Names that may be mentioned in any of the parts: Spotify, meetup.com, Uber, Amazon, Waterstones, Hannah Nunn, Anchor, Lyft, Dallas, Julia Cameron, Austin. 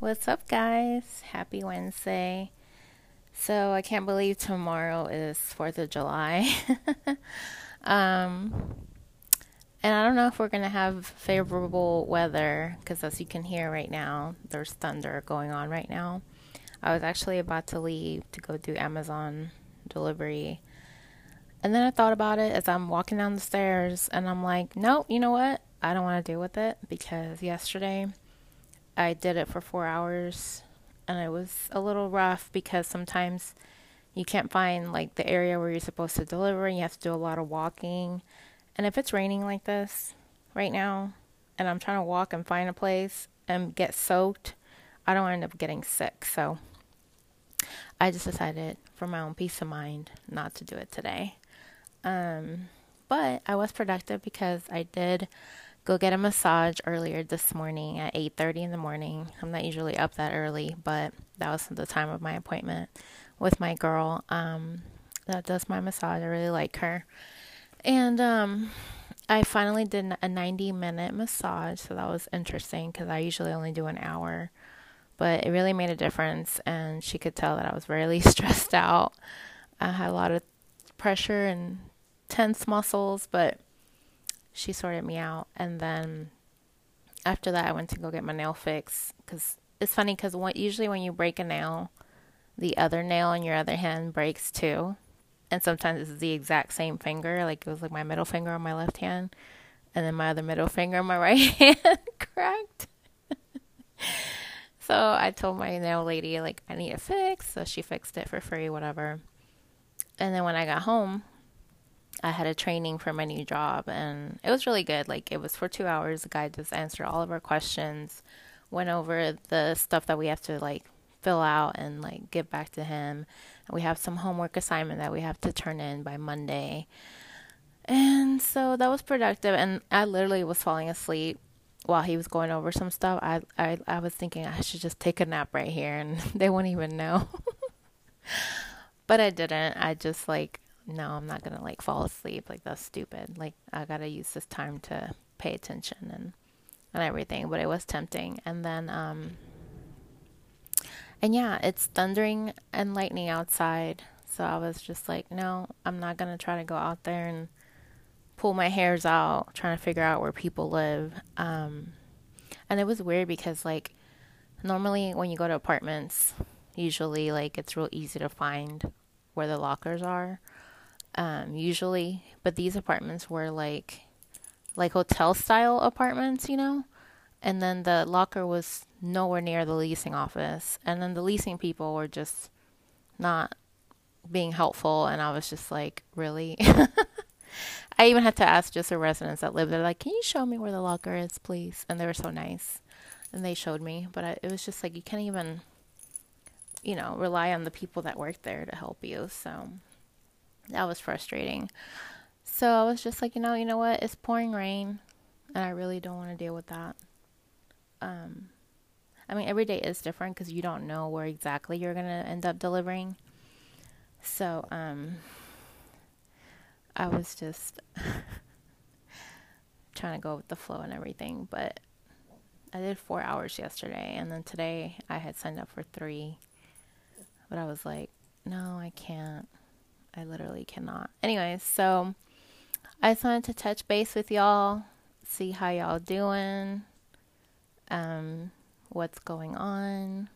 What's up, guys? Happy Wednesday. So I can't believe tomorrow is 4th of July. And I don't know if we're going to have favorable weather, because as you can hear right now, there's thunder going on right now. I was actually about to leave to go do Amazon delivery. And then I thought about it as I'm walking down the stairs, and I'm like, nope, you know what? I don't want to deal with it, because yesterday I did it for 4 hours and it was a little rough because sometimes you can't find like the area where you're supposed to deliver and you have to do a lot of walking. And if it's raining like this right now and I'm trying to walk and find a place and get soaked, I don't end up getting sick. So I just decided for my own peace of mind not to do it today. But I was productive because I did go get a massage earlier this morning at 8:30 in the morning. I'm not usually up that early, but that was the time of my appointment with my girl that does my massage. I really like her. And I finally did a 90-minute massage, so that was interesting because I usually only do an hour. But it really made a difference, and she could tell that I was really stressed out. I had a lot of pressure and tense muscles, but she sorted me out. And then after that, I went to go get my nail fixed, because it's funny because usually when you break a nail, the other nail in your other hand breaks too. And sometimes it's the exact same finger. Like, it was like my middle finger on my left hand and then my other middle finger on my right hand cracked. So I told my nail lady, like, I need a fix. So she fixed it for free, whatever. And then when I got home, I had a training for my new job, and it was really good. Like, it was for 2 hours. The guy just answered all of our questions, went over the stuff that we have to, like, fill out and, like, give back to him. And we have some homework assignment that we have to turn in by Monday. And so that was productive, and I literally was falling asleep while he was going over some stuff. I was thinking I should just take a nap right here, and they won't even know. But I didn't. I just, like, no, I'm not going to, like, fall asleep. Like, that's stupid. Like, I got to use this time to pay attention and everything. But it was tempting. And then, and yeah, it's thundering and lightning outside. So I was just like, no, I'm not going to try to go out there and pull my hairs out trying to figure out where people live. And it was weird because, like, normally when you go to apartments, usually, like, it's real easy to find where the lockers are. Usually, but these apartments were like hotel style apartments, you know, and then the locker was nowhere near the leasing office, and then the leasing people were just not being helpful, and I was just like, really? I even had to ask just the residents that lived there, like, can you show me where the locker is, please? And they were so nice, and they showed me, but it was just like, you can't even, you know, rely on the people that work there to help you, so that was frustrating. So I was just like, you know what? It's pouring rain, and I really don't want to deal with that. I mean, every day is different because you don't know where exactly you're going to end up delivering. So I was just trying to go with the flow and everything. But I did 4 hours yesterday, and then today I had signed up for 3. But I was like, no, I can't. I literally cannot. Anyways, so I just wanted to touch base with y'all, see how y'all doing, what's going on.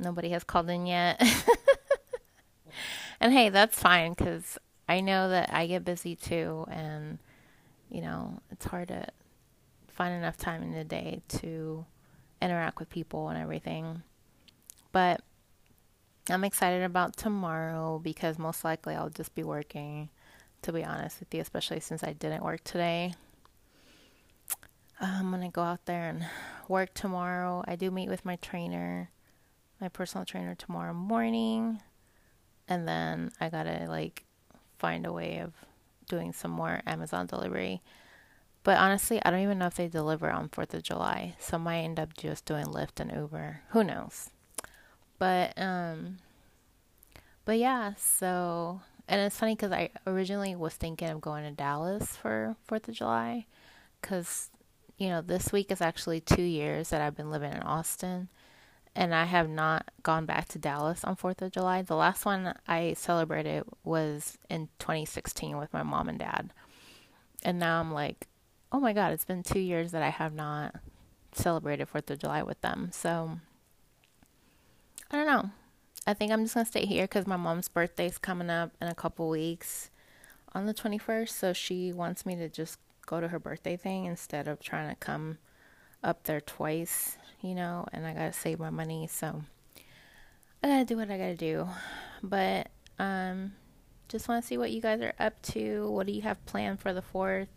Nobody has called in yet. And hey, that's fine, because I know that I get busy too, and, you know, it's hard to find enough time in the day to interact with people and everything. But I'm excited about tomorrow because most likely I'll just be working, to be honest with you, especially since I didn't work today. I'm going to go out there and work tomorrow. I do meet with my trainer, my personal trainer, tomorrow morning. And then I got to, like, find a way of doing some more Amazon delivery. But honestly, I don't even know if they deliver on 4th of July. So I might end up just doing Lyft and Uber. Who knows? But yeah, so, and it's funny because I originally was thinking of going to Dallas for 4th of July, because you know, this week is actually 2 years that I've been living in Austin, and I have not gone back to Dallas on 4th of July. The last one I celebrated was in 2016 with my mom and dad. And now I'm like, oh my God, it's been 2 years that I have not celebrated 4th of July with them. So, I don't know. I think I'm just going to stay here because my mom's birthday's coming up in a couple weeks on the 21st. So she wants me to just go to her birthday thing instead of trying to come up there twice, you know, and I gotta save my money, so I gotta do what I gotta do. But just want to see what you guys are up to. What do you have planned for the 4th?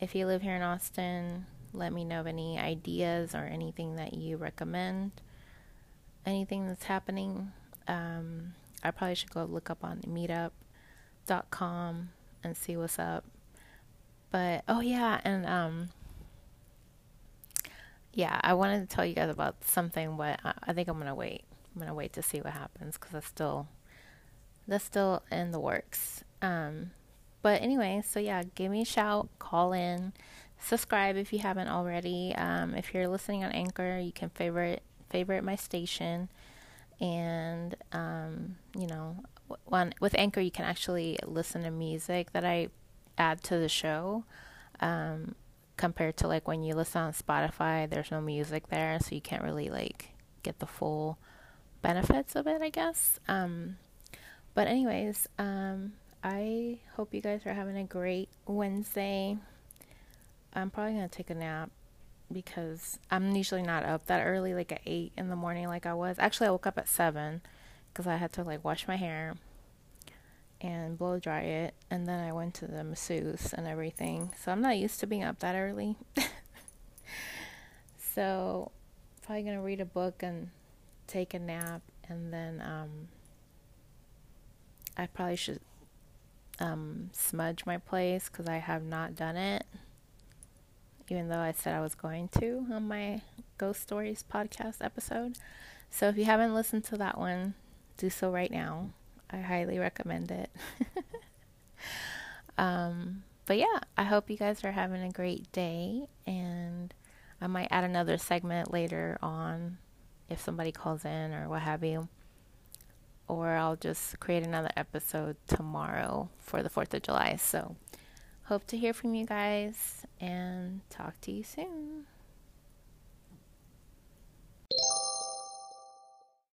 If you live here in Austin, let me know of any ideas or anything that you recommend, anything that's happening. I probably should go look up on meetup.com and see what's up. But oh yeah, and yeah, I wanted to tell you guys about something, but I think I'm going to wait. I'm going to wait to see what happens because that's still in the works. But anyway, so yeah, give me a shout, call in, subscribe if you haven't already. If you're listening on Anchor, you can favorite my station. And, you know, with Anchor, you can actually listen to music that I add to the show. Compared to like when you listen on Spotify, there's no music there, so you can't really like get the full benefits of it, I guess. But anyways, I hope you guys are having a great Wednesday. I'm probably gonna take a nap because I'm usually not up that early, like at 8 in the morning, like I was. Actually, I woke up at 7 because I had to like wash my hair and blow dry it, and then I went to the masseuse and everything, so I'm not used to being up that early. So probably gonna read a book and take a nap, and then I probably should smudge my place because I have not done it, even though I said I was going to on my Ghost Stories podcast episode. So if you haven't listened to that one, do so right now. I highly recommend it. But yeah, I hope you guys are having a great day, and I might add another segment later on if somebody calls in or what have you, or I'll just create another episode tomorrow for the 4th of July. So hope to hear from you guys and talk to you soon.